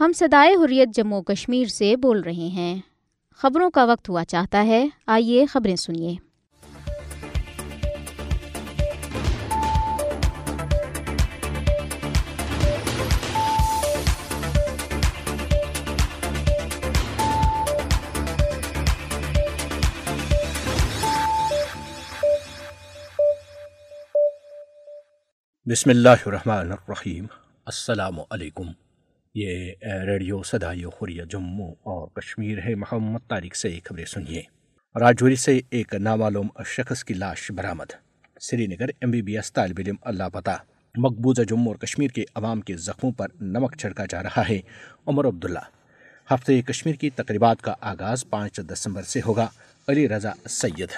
ہم صدائے حریت جموں کشمیر سے بول رہے ہیں. خبروں کا وقت ہوا چاہتا ہے، آئیے خبریں سنیے. بسم اللہ الرحمن الرحیم. السلام علیکم. یہ ریڈیو صدائے حریت جموں اور کشمیر ہے. محمد طارق سے خبریں سنیے. راجوری سے ایک نامعلوم شخص کی لاش برآمد. سری نگر MBBS طالب علم لاپتہ. مقبوضہ جموں اور کشمیر کے عوام کے زخموں پر نمک چھڑکا جا رہا ہے. عمر عبداللہ. ہفتے کشمیر کی تقریبات کا آغاز 5 دسمبر سے ہوگا. علی رضا سید.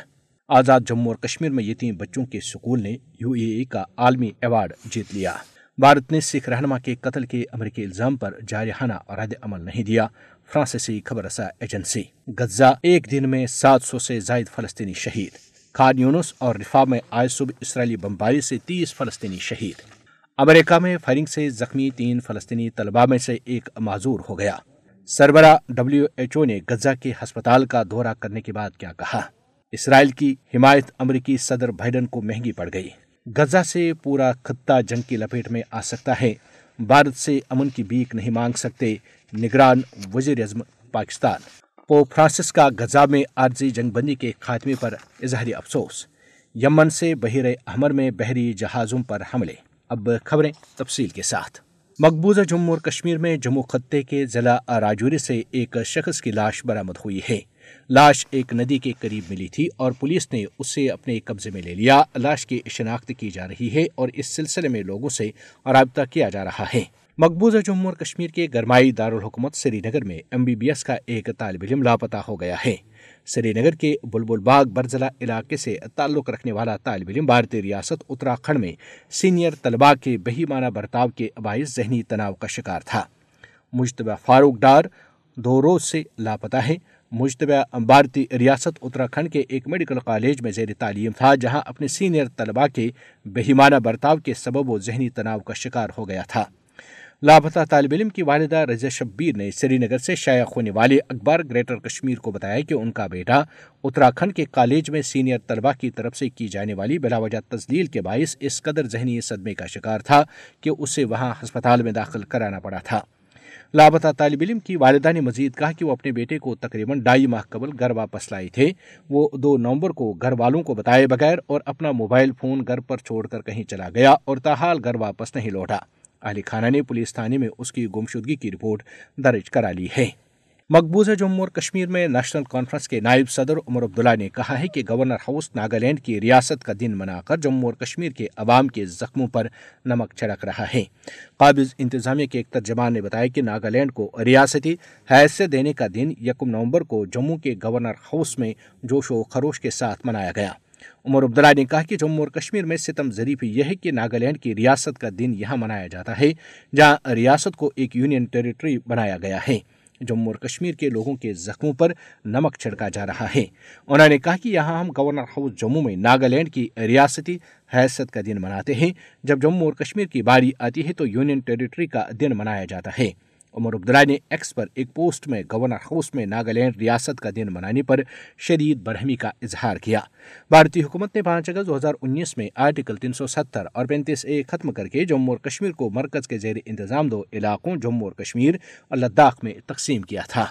آزاد جموں اور کشمیر میں یتیم بچوں کے سکول نے UAE کا عالمی ایوارڈ جیت لیا. بھارت نے سکھ رہنما کے قتل کے امریکی الزام پر جارحانہ رد عمل نہیں دیا. فرانسیسی خبر رساں ایجنسی. غزہ ایک دن میں 700 سے زائد فلسطینی شہید. خان یونس اور رفاہ میں آج صبح اسرائیلی بمباری سے 30 فلسطینی شہید. امریکہ میں فائرنگ سے زخمی 3 فلسطینی طلباء میں سے ایک معذور ہو گیا. سربراہ WHO نے غزہ کے ہسپتال کا دورہ کرنے کے بعد کیا کہا. اسرائیل کی حمایت امریکی صدر بائیڈن کو مہنگی پڑ گئی. غزہ سے پورا خطہ جنگ کی لپیٹ میں آ سکتا ہے. بھارت سے امن کی بھیک نہیں مانگ سکتے نگران وزیر اعظم پاکستان. پوپ فرانسس کا غزہ میں عارضی جنگ بندی کے خاتمے پر اظہار افسوس. یمن سے بحیر احمر میں بحری جہازوں پر حملے. اب خبریں تفصیل کے ساتھ. مقبوضہ جموں اور کشمیر میں جموں خطے کے ضلع راجوری سے ایک شخص کی لاش برآمد ہوئی ہے. لاش ایک ندی کے قریب ملی تھی اور پولیس نے اسے اپنے قبضے میں لے لیا. لاش کی شناخت کی جا رہی ہے اور اس سلسلے میں لوگوں سے رابطہ کیا جا رہا ہے. مقبوضہ جموں اور کشمیر کے گرمائی دارالحکومت سری نگر میں MBBS کا ایک طالب علم لاپتہ ہو گیا ہے. سری نگر کے بلبل باغ برزلہ علاقے سے تعلق رکھنے والا طالب علم بھارتی ریاست اتراکھنڈ میں سینئر طلباء کے بہیمانہ برتاؤ کے باعث ذہنی تناؤ کا شکار تھا. مجتبیٰ فاروق ڈار 2 روز سے لاپتہ ہے. مجتبیٰ بھارتی ریاست اتراکھنڈ کے ایک میڈیکل کالج میں زیر تعلیم تھا جہاں اپنے سینئر طلباء کے بہیمانہ برتاؤ کے سبب و ذہنی تناؤ کا شکار ہو گیا تھا. لاپتہ طالب علم کی والدہ رضی شبیر نے سری نگر سے شائع ہونے والے اخبار گریٹر کشمیر کو بتایا کہ ان کا بیٹا اتراکھنڈ کے کالج میں سینئر طلباء کی طرف سے کی جانے والی بلاوجہ تذلیل کے باعث اس قدر ذہنی صدمے کا شکار تھا کہ اسے وہاں ہسپتال میں داخل کرانا پڑا تھا. لاپتہ طالب علم کی والدہ نے مزید کہا کہ وہ اپنے بیٹے کو تقریباً 2.5 ماہ قبل گھر واپس لائے تھے. وہ 2 نومبر کو گھر والوں کو بتائے بغیر اور اپنا موبائل فون گھر پر چھوڑ کر کہیں چلا گیا اور تاحال گھر واپس نہیں لوٹا. اہل خانہ نے پولیس تھانے میں اس کی گمشدگی کی رپورٹ درج کرا لی ہے. مقبوضہ جموں اور کشمیر میں نیشنل کانفرنس کے نائب صدر عمر عبداللہ نے کہا ہے کہ گورنر ہاؤس ناگالینڈ کی ریاست کا دن منا کر جموں اور کشمیر کے عوام کے زخموں پر نمک چھڑک رہا ہے. قابض انتظامیہ کے ایک ترجمان نے بتایا کہ ناگالینڈ کو ریاستی حیثیت دینے کا دن 1 نومبر کو جموں کے گورنر ہاؤس میں جوش و خروش کے ساتھ منایا گیا. عمر عبداللہ نے کہا کہ جموں اور کشمیر میں ستم ظریف یہ ہے کہ ناگالینڈ کی ریاست کا دن یہاں منایا جاتا ہے جہاں ریاست کو ایک یونین ٹیریٹری بنایا گیا ہے. جموں اور کشمیر کے لوگوں کے زخموں پر نمک چھڑکا جا رہا ہے. انہوں نے کہا کہ یہاں ہم گورنر ہاؤس جموں میں ناگالینڈ کی ریاستی حیثیت کا دن مناتے ہیں. جب جموں اور کشمیر کی باری آتی ہے تو یونین ٹیریٹری کا دن منایا جاتا ہے. عمر عبداللہ نے ایکس پر ایک پوسٹ میں گورنر ہاؤس میں ناگالینڈ ریاست کا دن منانے پر شدید برہمی کا اظہار کیا. بھارتی حکومت نے 5 اگست 2019 میں آرٹیکل 370 اور 35A ختم کر کے جموں اور کشمیر کو مرکز کے زیر انتظام 2 علاقوں جموں اور کشمیر اور لداخ میں تقسیم کیا تھا.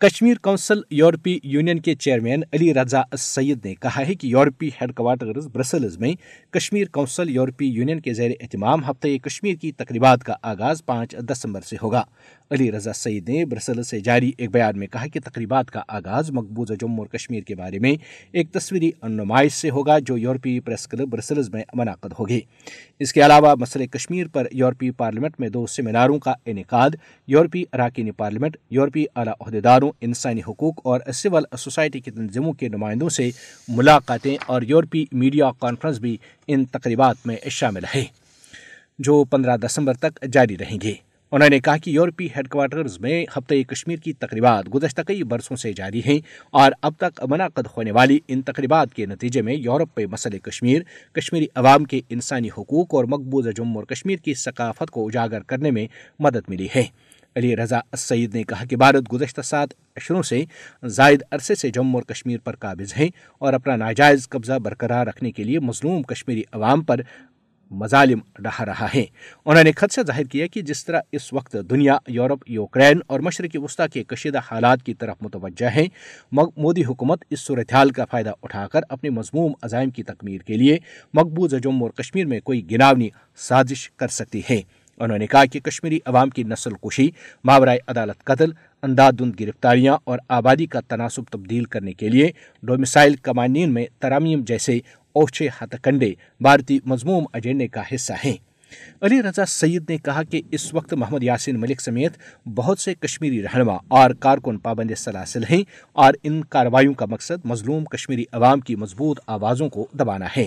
کشمیر کونسل یورپی یونین کے چیئرمین علی رضا سید نے کہا ہے کہ یورپی ہیڈ کوارٹر برسلز میں کشمیر کونسل یورپی یونین کے زیر اہتمام ہفتے کشمیر کی تقریبات کا آغاز 5 دسمبر سے ہوگا. علی رضا سید نے برسلز سے جاری ایک بیان میں کہا کہ تقریبات کا آغاز مقبوضہ جموں اور کشمیر کے بارے میں ایک تصویری نمائش سے ہوگا جو یورپی پریس کلب برسلز میں منعقد ہوگی. اس کے علاوہ مسئلے کشمیر پر یورپی پارلیمنٹ میں 2 سیمیناروں کا انعقاد. یورپی اراکین پارلیمنٹ، یورپی اعلیٰ عہدیداروں، انسانی حقوق اور سول سوسائٹی کی تنظیموں کے نمائندوں سے ملاقاتیں اور یورپی میڈیا کانفرنس بھی ان تقریبات میں شامل ہے جو 15 دسمبر تک جاری رہیں گے. انہوں نے کہا کہ یورپی ہیڈ کوارٹرز میں ہفتہ کشمیر کی تقریبات گزشتہ کئی برسوں سے جاری ہیں اور اب تک منعقد ہونے والی ان تقریبات کے نتیجے میں یورپ میں مسئلے کشمیر، کشمیری عوام کے انسانی حقوق اور مقبوضہ جموں اور کشمیر کی ثقافت کو اجاگر کرنے میں مدد ملی ہے. علی رضا سید نے کہا کہ بھارت گزشتہ 7 اشروں سے زائد عرصے سے جموں اور کشمیر پر قابض ہے اور اپنا ناجائز قبضہ برقرار رکھنے کے لیے مظلوم کشمیری عوام پر مظالم ڈھا رہا ہے. انہوں نے خدشہ ظاہر کیا کہ جس طرح اس وقت دنیا یورپ، یوکرین اور مشرقی وسطیٰ کے کشیدہ حالات کی طرف متوجہ ہے، مودی حکومت اس صورتحال کا فائدہ اٹھا کر اپنے مضموم عزائم کی تکمیل کے لیے مقبوض جموں اور کشمیر میں کوئی گناونی سازش کر سکتی ہے. انہوں نے کہا کہ کشمیری عوام کی نسل کشی، ماورائے عدالت قتل، اندھادھند گرفتاریاں اور آبادی کا تناسب تبدیل کرنے کے لیے ڈومیسائل قوانین میں ترامیم جیسے اوچھے ہتھ کنڈے بھارتی مضموم ایجنڈے کا حصہ ہیں. علی رضا سید نے کہا کہ اس وقت محمد یاسین ملک سمیت بہت سے کشمیری رہنما اور کارکن پابند سلاسل ہیں اور ان کارروائیوں کا مقصد مظلوم کشمیری عوام کی مضبوط آوازوں کو دبانا ہے.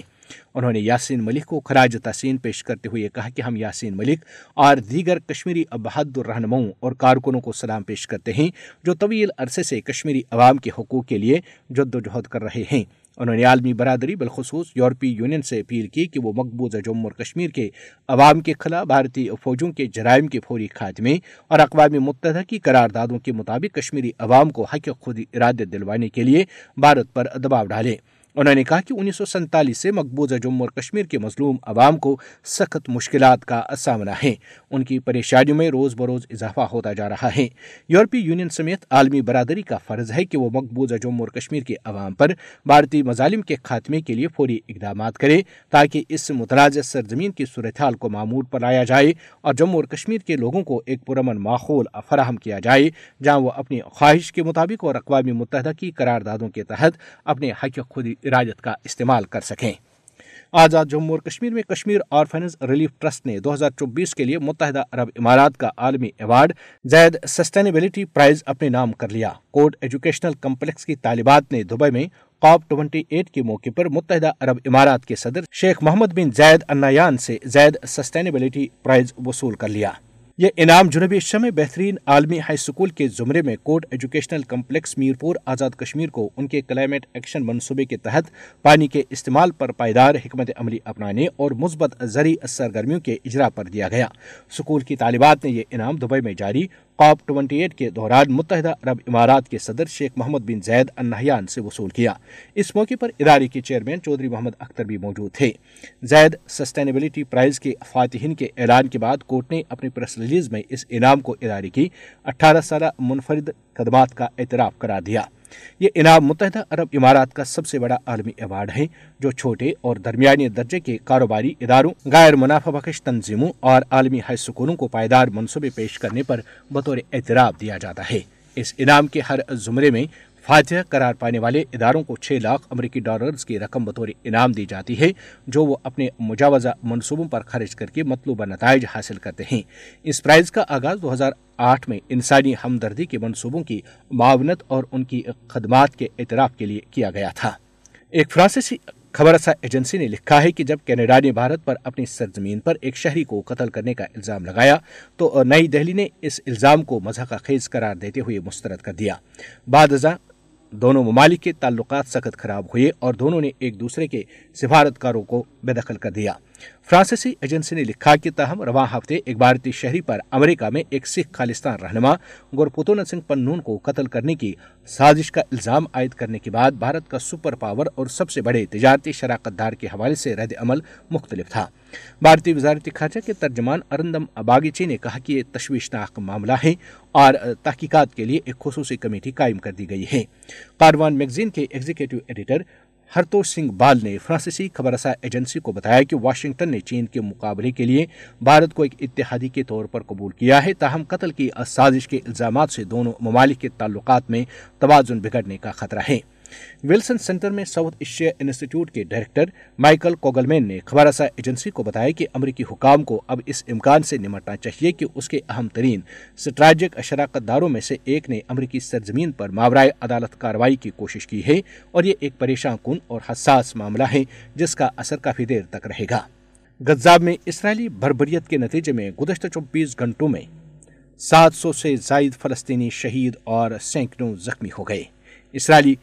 انہوں نے یاسین ملک کو خراج تحسین پیش کرتے ہوئے کہا کہ ہم یاسین ملک اور دیگر کشمیری بہادر رہنماؤں اور کارکنوں کو سلام پیش کرتے ہیں جو طویل عرصے سے کشمیری عوام کے حقوق کے لیے جد و جہد کر رہے ہیں. انہوں نے عالمی برادری بالخصوص یورپی یونین سے اپیل کی کہ وہ مقبوضہ جموں اور کشمیر کے عوام کے خلاف بھارتی فوجوں کے جرائم کے فوری خاتمے اور اقوام متحدہ کی قراردادوں کے مطابق کشمیری عوام کو حق خود ارادیت دلوانے کے لیے بھارت پر دباؤ ڈالے. انہوں نے کہا کہ 1947 سے مقبوضہ جموں اور کشمیر کے مظلوم عوام کو سخت مشکلات کا سامنا ہے، ان کی پریشانیوں میں روز بروز اضافہ ہوتا جا رہا ہے. یورپی یونین سمیت عالمی برادری کا فرض ہے کہ وہ مقبوضہ جموں اور کشمیر کے عوام پر بھارتی مظالم کے خاتمے کے لیے فوری اقدامات کرے تاکہ اس متنازع سرزمین کی صورتحال کو معمول پر لایا جائے اور جموں اور کشمیر کے لوگوں کو ایک پرامن ماحول فراہم کیا جائے جہاں وہ اپنی خواہش کے مطابق اور اقوام متحدہ کی قراردادوں کے تحت اپنے حق خود ارادیت کا استعمال کر سکیں. آزاد جموں اور کشمیر میں کشمیر آرفینز ریلیف ٹرسٹ نے 2024 کے لیے متحدہ عرب امارات کا عالمی ایوارڈ زید سسٹینیبلٹی پرائز اپنے نام کر لیا. کوٹ ایجوکیشنل کمپلیکس کی طالبات نے دبئی میں COP 28 کے موقع پر متحدہ عرب امارات کے صدر شیخ محمد بن زاید النہیان سے زید سسٹینیبلٹی پرائز وصول کر لیا. یہ انعام جنوبی ایشیا میں بہترین عالمی ہائی اسکول کے زمرے میں کوٹ ایجوکیشنل کمپلیکس میرپور آزاد کشمیر کو ان کے کلائمیٹ ایکشن منصوبے کے تحت پانی کے استعمال پر پائیدار حکمت عملی اپنانے اور مثبت زرعی سرگرمیوں کے اجرا پر دیا گیا. اسکول کی طالبات نے یہ انعام دبئی میں جاری COP 28 کے دوران متحدہ عرب امارات کے صدر شیخ محمد بن زاید النہیان سے وصول کیا. اس موقع پر ادارے کے چیئرمین چودھری محمد اختر بھی موجود تھے. زید سسٹینیبلٹی پرائز کے فاتحین کے اعلان کے بعد کوٹ نے اپنی پریس ریلیز میں اس انعام کو ادارے کی 18 سالہ منفرد خدمات کا اعتراف قرار دیا. یہ انعام متحدہ عرب امارات کا سب سے بڑا عالمی ایوارڈ ہے جو چھوٹے اور درمیانی درجے کے کاروباری اداروں، غیر منافع بخش تنظیموں اور عالمی ہائی اسکولوں کو پائیدار منصوبے پیش کرنے پر بطور اعتراف دیا جاتا ہے. اس انعام کے ہر زمرے میں فاتح قرار پانے والے اداروں کو $6 لاکھ کی رقم بطور انعام دی جاتی ہے جو وہ اپنے مجاوزہ منصوبوں پر خرچ کر کے مطلوبہ نتائج حاصل کرتے ہیں. اس پرائز کا آغاز 2008 میں انسانی ہمدردی کے منصوبوں کی معاونت اور ان کی خدمات کے اعتراف کے لیے کیا گیا تھا. ایک فرانسیسی خبر رساں ایجنسی نے لکھا ہے کہ جب کینیڈا نے بھارت پر اپنی سرزمین پر ایک شہری کو قتل کرنے کا الزام لگایا تو نئی دہلی نے اس الزام کو مضحکہ خیز قرار دیتے ہوئے مسترد کر دیا. بعد ازاں دونوں ممالک کے تعلقات سخت خراب ہوئے اور دونوں نے ایک دوسرے کے سفارتکاروں کو بے دخل کر دیا. فرانسیسی ایجنسی نے لکھا کہ تاہم رواں ہفتے ایک بھارتی شہری پر امریکہ میں ایک سکھ خالستان رہنما گورپوتون سنگھ پنون کو قتل کرنے کی سازش کا الزام عائد کرنے کے بعد بھارت کا سپر پاور اور سب سے بڑے تجارتی شراکت دار کے حوالے سے رد عمل مختلف تھا. بھارتی وزارت خارجہ کے ترجمان ارندم اباگیچی نے کہا کہ یہ تشویشناک معاملہ ہے اور تحقیقات کے لیے ایک خصوصی کمیٹی قائم کر دی گئی ہے. کاروان میگزین کے ایگزیکٹو ایڈیٹر ہرتوش سنگھ بال نے فرانسیسی خبر رساں ایجنسی کو بتایا کہ واشنگٹن نے چین کے مقابلے کے لیے بھارت کو ایک اتحادی کے طور پر قبول کیا ہے، تاہم قتل کی سازش کے الزامات سے دونوں ممالک کے تعلقات میں توازن بگڑنے کا خطرہ ہے. ولسن سینٹر میں ساؤتھ ایشیا انسٹیٹیوٹ کے ڈائریکٹر مائکل کوگلمین نے خبر رساں ایجنسی کو بتایا کہ امریکی حکام کو اب اس امکان سے نمٹنا چاہیے کہ اس کے اہم ترین اسٹریٹجک شراکت داروں میں سے ایک نے امریکی سرزمین پر ماورائے عدالت کارروائی کی کوشش کی ہے اور یہ ایک پریشان کن اور حساس معاملہ ہے جس کا اثر کافی دیر تک رہے گا. غزہ میں اسرائیلی بربریت کے نتیجے میں گزشتہ 24 گھنٹوں میں 700 سے زائد فلسطینی شہید اور سینکڑوں زخمی ہو گئے. اسرائیلی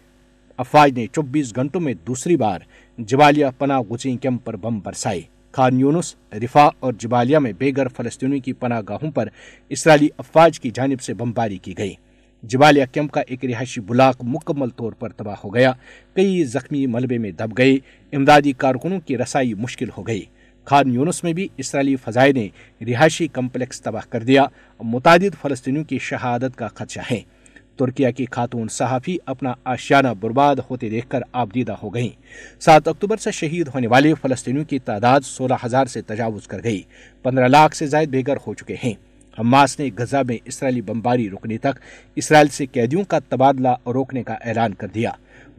افواج نے 24 گھنٹوں میں دوسری بار جبالیہ پناہ گزین کیمپ پر بم برسائے. خان یونس، رفاہ اور جبالیہ میں بے گھر فلسطینیوں کی پناہ گاہوں پر اسرائیلی افواج کی جانب سے بمباری کی گئی۔ جبالیہ کیمپ کا ایک رہائشی بلاک مکمل طور پر تباہ ہو گیا، کئی زخمی ملبے میں دب گئے، امدادی کارکنوں کی رسائی مشکل ہو گئی۔ خان یونس میں بھی اسرائیلی فضائیہ نے رہائشی کمپلیکس تباہ کر دیا، متعدد فلسطینیوں کی شہادت کا خدشہ ہے۔ ترکیہ کی خاتون صحافی اپنا آشیانہ برباد ہوتے دیکھ کر آبدیدہ ہو گئیں۔ 7 اکتوبر سے شہید ہونے والے فلسطینیوں کی تعداد 16,000 سے تجاوز کر گئی، 15 لاکھ سے زائد بے گھر ہو چکے ہیں۔ حماس نے غزہ میں اسرائیلی بمباری رکنے تک اسرائیل سے قیدیوں کا تبادلہ روکنے کا اعلان کر دیا۔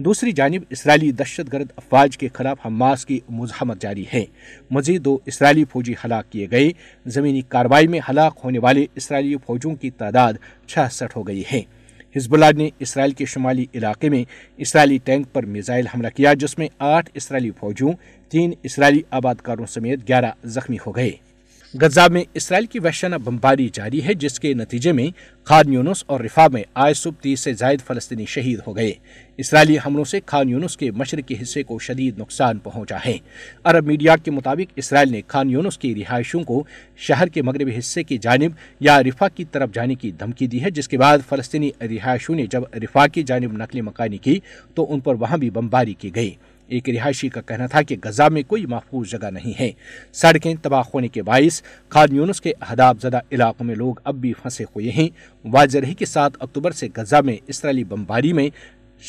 دوسری جانب اسرائیلی دہشت گرد افواج کے خلاف حماس کی مزاحمت جاری ہے، مزید 2 اسرائیلی فوجی ہلاک کیے گئے۔ زمینی کارروائی میں ہلاک ہونے والے اسرائیلی فوجوں کی تعداد 66 ہو گئی ہے۔ حزب اللہ نے اسرائیل کے شمالی علاقے میں اسرائیلی ٹینک پر میزائل حملہ کیا، جس میں 8 اسرائیلی فوجیوں، 3 اسرائیلی آباد کاروں سمیت 11 زخمی ہو گئے۔ غزہ میں اسرائیل کی وحشیانہ بمباری جاری ہے، جس کے نتیجے میں خان یونس اور رفاہ میں آج صبح 30 سے زائد فلسطینی شہید ہو گئے۔ اسرائیلی حملوں سے خان یونس کے مشرقی حصے کو شدید نقصان پہنچا ہے۔ عرب میڈیا کے مطابق اسرائیل نے خان یونس کی رہائشیوں کو شہر کے مغربی حصے کی جانب یا رفاہ کی طرف جانے کی دھمکی دی ہے، جس کے بعد فلسطینی رہائشیوں نے جب رفاہ کی جانب نقل مکانی کی تو ان پر وہاں بھی بمباری کی گئی۔ ایک رہائشی کا کہنا تھا کہ غزہ میں کوئی محفوظ جگہ نہیں ہے۔ سڑکیں تباہ ہونے کے باعث خان یونس کے اہداف زدہ علاقوں میں لوگ اب بھی پھنسے ہوئے ہیں۔ واضح رہی کہ 7 اکتوبر سے غزہ میں اسرائیلی بمباری میں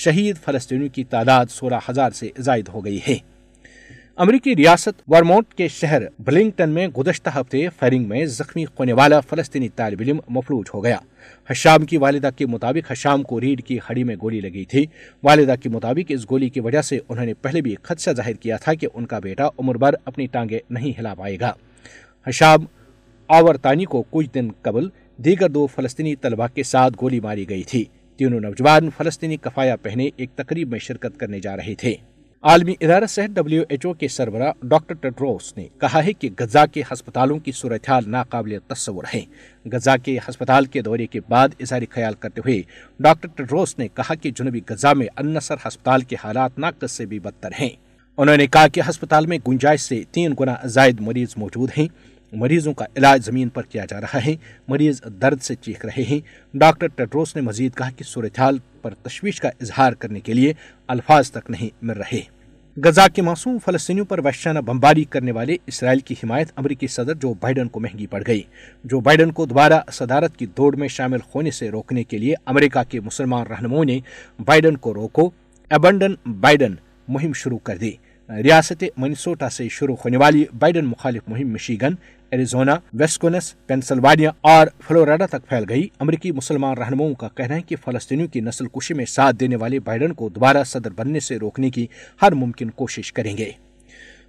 شہید فلسطینیوں کی تعداد 16,000 سے زائد ہو گئی ہے۔ امریکی ریاست ورمونٹ کے شہر بلنگٹن میں گزشتہ ہفتے فائرنگ میں زخمی ہونے والا فلسطینی طالب علم مفلوج ہو گیا۔ ہشام کی والدہ کے مطابق ہشام کو ریڑھ کی ہڈی میں گولی لگی تھی۔ والدہ کے مطابق اس گولی کی وجہ سے انہوں نے پہلے بھی خدشہ ظاہر کیا تھا کہ ان کا بیٹا عمر بھر اپنی ٹانگیں نہیں ہلا پائے گا۔ ہشام آورتانی کو کچھ دن قبل دیگر 2 فلسطینی طلباء کے ساتھ گولی ماری گئی تھی۔ تینوں نوجوان فلسطینی کفایہ پہنے ایک تقریب میں شرکت کرنے جا رہے تھے۔ عالمی ادارہ صحت WHO کے سربراہ ڈاکٹر ٹڈروس نے کہا ہے کہ غزہ کے ہسپتالوں کی صورتحال ناقابل تصور ہے۔ غزہ کے ہسپتال کے دورے کے بعد اظہار خیال کرتے ہوئے ڈاکٹر ٹڈروس نے کہا کہ جنوبی غزہ میں النصر ہسپتال کے حالات ناقص سے بھی بدتر ہیں۔ انہوں نے کہا کہ ہسپتال میں گنجائش سے 3 گنا زائد مریض موجود ہیں۔ مریضوں کا علاج زمین پر کیا جا رہا ہے، مریض درد سے چیخ رہے ہیں۔ ڈاکٹر ٹڈروس نے مزید کہا کہ صورتحال پر تشویش کا اظہار کرنے کے لیے الفاظ تک نہیں مل رہے۔ غزہ کے معصوم فلسطینیوں پر وحشیانہ بمباری کرنے والے اسرائیل کی حمایت امریکی صدر جو بائیڈن کو مہنگی پڑ گئی۔ جو بائیڈن کو دوبارہ صدارت کی دوڑ میں شامل ہونے سے روکنے کے لیے امریکہ کے مسلمان رہنماؤں نے بائیڈن کو روکو ایبنڈن بائیڈن مہم شروع کر دی۔ ریاست منیسوٹا سے شروع ہونے والی بائیڈن مخالف مہم مشیگن، ایریزونا، ویسکونس، پینسلوانیا اور فلوریڈا تک پھیل گئی۔ امریکی مسلمان رہنماؤں کا کہنا ہے کہ فلسطینیوں کی نسل کشی میں ساتھ دینے والے بائیڈن کو دوبارہ صدر بننے سے روکنے کی ہر ممکن کوشش کریں گے۔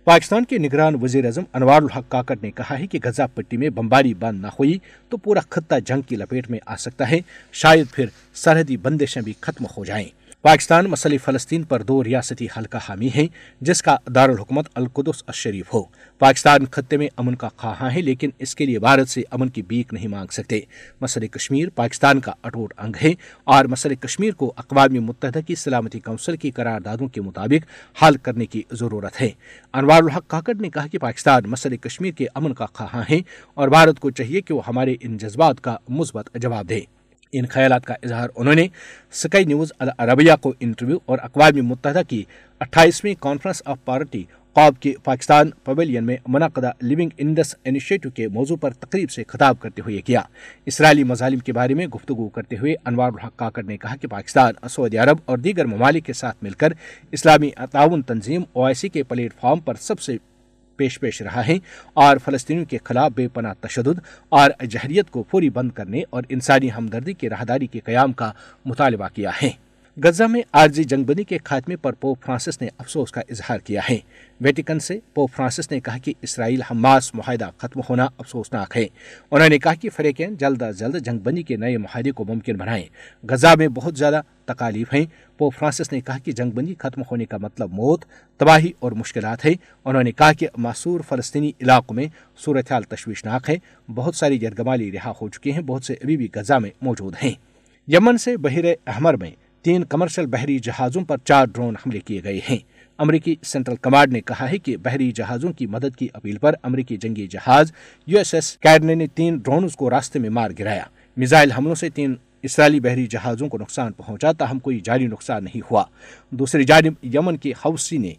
پاکستان کے نگران وزیر اعظم انور الحق کاکڑ نے کہا ہے کہ غزہ پٹی میں بمباری بند نہ ہوئی تو پورا خطہ جنگ کی لپیٹ میں آ سکتا ہے، شاید پھر سرحدی بندشیں بھی ختم ہو جائیں۔ پاکستان مسئلہ فلسطین پر 2 ریاستی حل کا حامی ہے، جس کا دارالحکومت القدس الشریف ہو۔ پاکستان خطے میں امن کا خواہاں ہے، لیکن اس کے لیے بھارت سے امن کی بھیک نہیں مانگ سکتے۔ مسئلہ کشمیر پاکستان کا اٹوٹ انگ ہے اور مسئلہ کشمیر کو اقوام متحدہ کی سلامتی کونسل کی قراردادوں کے مطابق حل کرنے کی ضرورت ہے۔ انوار الحق کاکڑ نے کہا کہ پاکستان مسئلہ کشمیر کے امن کا خواہاں ہے اور بھارت کو چاہیے کہ وہ ہمارے ان جذبات کا مثبت جواب دے۔ ان خیالات کا اظہار انہوں نے سکائی نیوز العربیہ کو انٹرویو اور اقوام متحدہ کی 28ویں کانفرنس آف پارٹی خواب کے پاکستان پویلین میں منعقدہ لیونگ انڈس انیشیٹو کے موضوع پر تقریب سے خطاب کرتے ہوئے کیا۔ اسرائیلی مظالم کے بارے میں گفتگو کرتے ہوئے انور الحق کاکڑ نے کہا کہ پاکستان، سعودی عرب اور دیگر ممالک کے ساتھ مل کر اسلامی تعاون تنظیم OIC کے پلیٹ فارم پر سب سے پیش رہا ہے اور فلسطینیوں کے خلاف بے پناہ تشدد اور جہریت کو فوری بند کرنے اور انسانی ہمدردی کی راہداری کے قیام کا مطالبہ کیا ہے۔ غزہ میں عارضی جنگ بندی کے خاتمے پر پوپ فرانسس نے افسوس کا اظہار کیا ہے۔ ویٹیکن سے پوپ فرانسس نے کہا کہ اسرائیل حماس معاہدہ ختم ہونا افسوسناک ہے۔ انہوں نے کہا کہ فریقین جلد از جلد جنگ بندی کے نئے معاہدے کو ممکن بنائیں۔ غزہ میں بہت زیادہ تکالیف ہیں۔ پوپ فرانسس نے کہا کہ جنگ بندی ختم ہونے کا مطلب موت، تباہی اور مشکلات ہے۔ انہوں نے کہا کہ معصور فلسطینی علاقوں میں صورتحال تشویشناک ہے، بہت ساری یرغمالی رہا ہو چکے ہیں، بہت سے ابھی بھی غزہ میں موجود ہیں۔ یمن سے بحیرہ احمر میں 3 کمرشل بحری جہازوں پر 4 ڈرون حملے کیے گئے ہیں۔ امریکی سینٹرل کمانڈ نے کہا ہے کہ بحری جہازوں کی مدد کی اپیل پر امریکی جنگی جہاز یو ایس ایس کیڈنے نے 3 ڈرونز کو راستے میں مار گرایا. میزائل حملوں سے 3 اسرائیلی بحری جہازوں کو نقصان پہنچا تاہم کوئی جانی نقصان نہیں ہوا. دوسری جانب یمن کے حوثی نے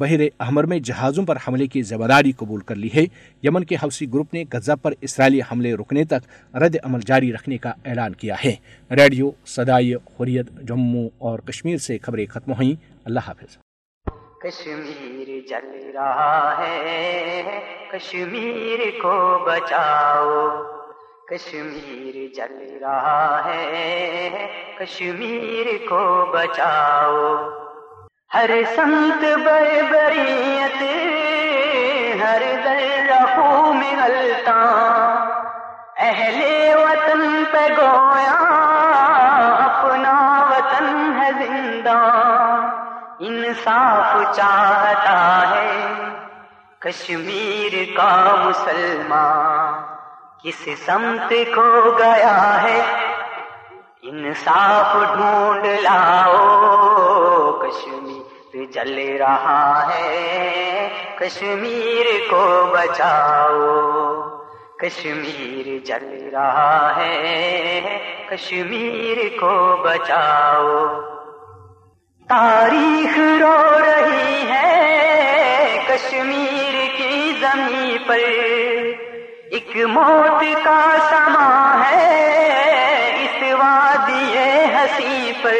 بحر احمر میں جہازوں پر حملے کی ذمہ داری قبول کر لی ہے. یمن کے حوثی گروپ نے غزہ پر اسرائیلی حملے رکنے تک رد عمل جاری رکھنے کا اعلان کیا ہے. ریڈیو صدائے حریت جموں اور کشمیر سے خبریں ختم ہوئیں. اللہ حافظ. کشمیر جل رہا ہے, کشمیر کو بچاؤ, کشمیر جل رہا ہے, کشمیر کو بچاؤ. ہر سمت بربریت, ہر در رہو میں غلطاں, اہل وطن پہ گویا اپنا وطن ہے زندہ. انصاف چاہتا ہے کشمیر کا مسلمان, کس سمت کو گیا ہے انصاف ڈھونڈ لاؤ. کشمیر جل رہا ہے, کشمیر کو بچاؤ, کشمیر جل رہا ہے, کشمیر کو بچاؤ. تاریخ رو رہی ہے کشمیر کی زمین پر, ایک موت کا سما ہے اس وادی ہنسی پر.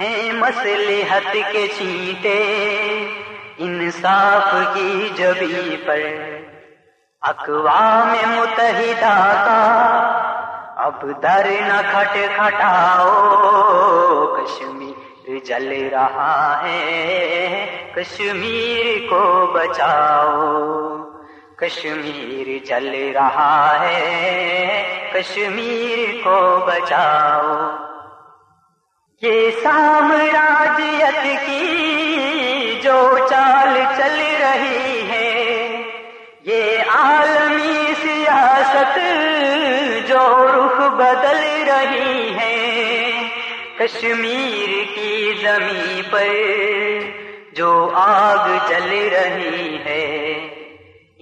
ہیں مصلحت کے چیتے انصاف کی جبی پر, اقوام متحدہ کا اب در نہ کھٹکھٹاؤ. کشمیر جل رہا ہے, کشمیر کو بچاؤ, کشمیر جل رہا ہے, کشمیر کو بچاؤ. یہ سامراجیت کی جو چال چل رہی ہے, یہ عالمی سیاست جو رخ بدل رہی ہے, کشمیر کی زمین پر جو آگ جل رہی ہے,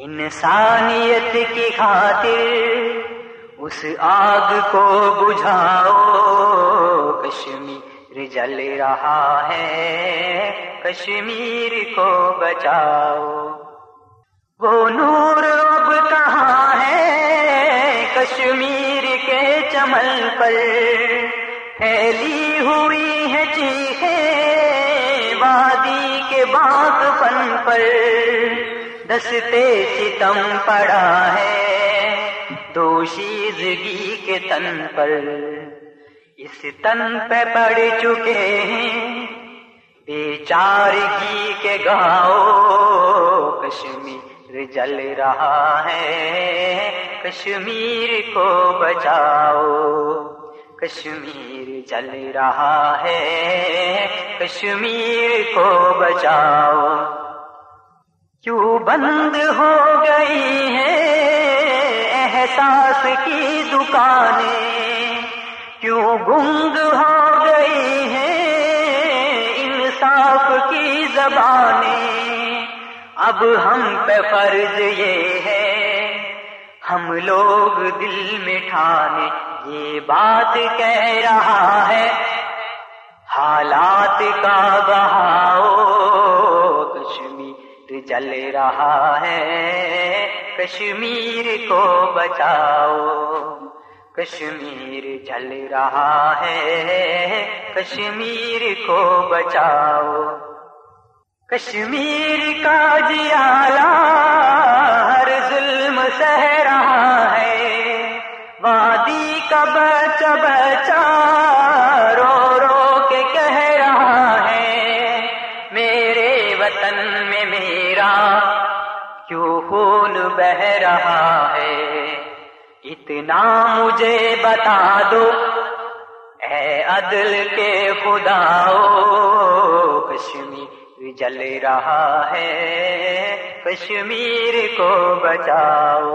انسانیت کی خاطر اس آگ کو بجھاؤ. کشمیر جل رہا ہے, کشمیر کو بچاؤ. وہ نور اب کہاں ہے کشمیر کے چمن پر, پھیلی ہوئی ہے چیخیں وادی کے باغ پن پر. دستے ستم پڑا ہے دوشیزگی کے تن پر, اس تن پہ پڑ چکے ہیں بیچارگی کے گاؤں. کشمیر جل رہا ہے, کشمیر کو بچاؤ, کشمیر جل رہا ہے, کشمیر کو بچاؤ. کیوں بند ہو گئی ہے احساس کی دکانیں, کیوں گنگ ہو گئی ہیں انصاف کی زبانیں. اب ہم پہ فرض یہ ہے ہم لوگ دل میں ٹھانے, یہ بات کہہ رہا ہے حالات کا بہاؤ. کشمیر جل رہا ہے, کشمیر کو بچاؤ, کشمیر جل رہا ہے, کشمیر کو بچاؤ. کشمیر کا جیالہ ہر ظلم سہ رہا ہے, وادی کا بچہ بچہ رو رو کے کہہ رہا ہے میرے وطن میں میرا کیوں خون بہ رہا ہے. اتنا مجھے بتا دو اے عدل کے خداؤ. کشمیر جل رہا ہے, کشمیر کو بچاؤ,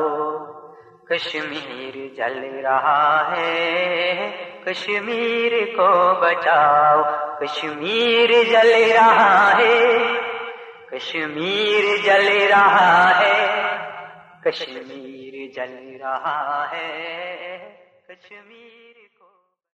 کشمیر جل رہا ہے, کشمیر کو بچاؤ. کشمیر جل رہا ہے، کشمیر جل رہا ہے، کشمیر جل رہا ہے، کشمیر کو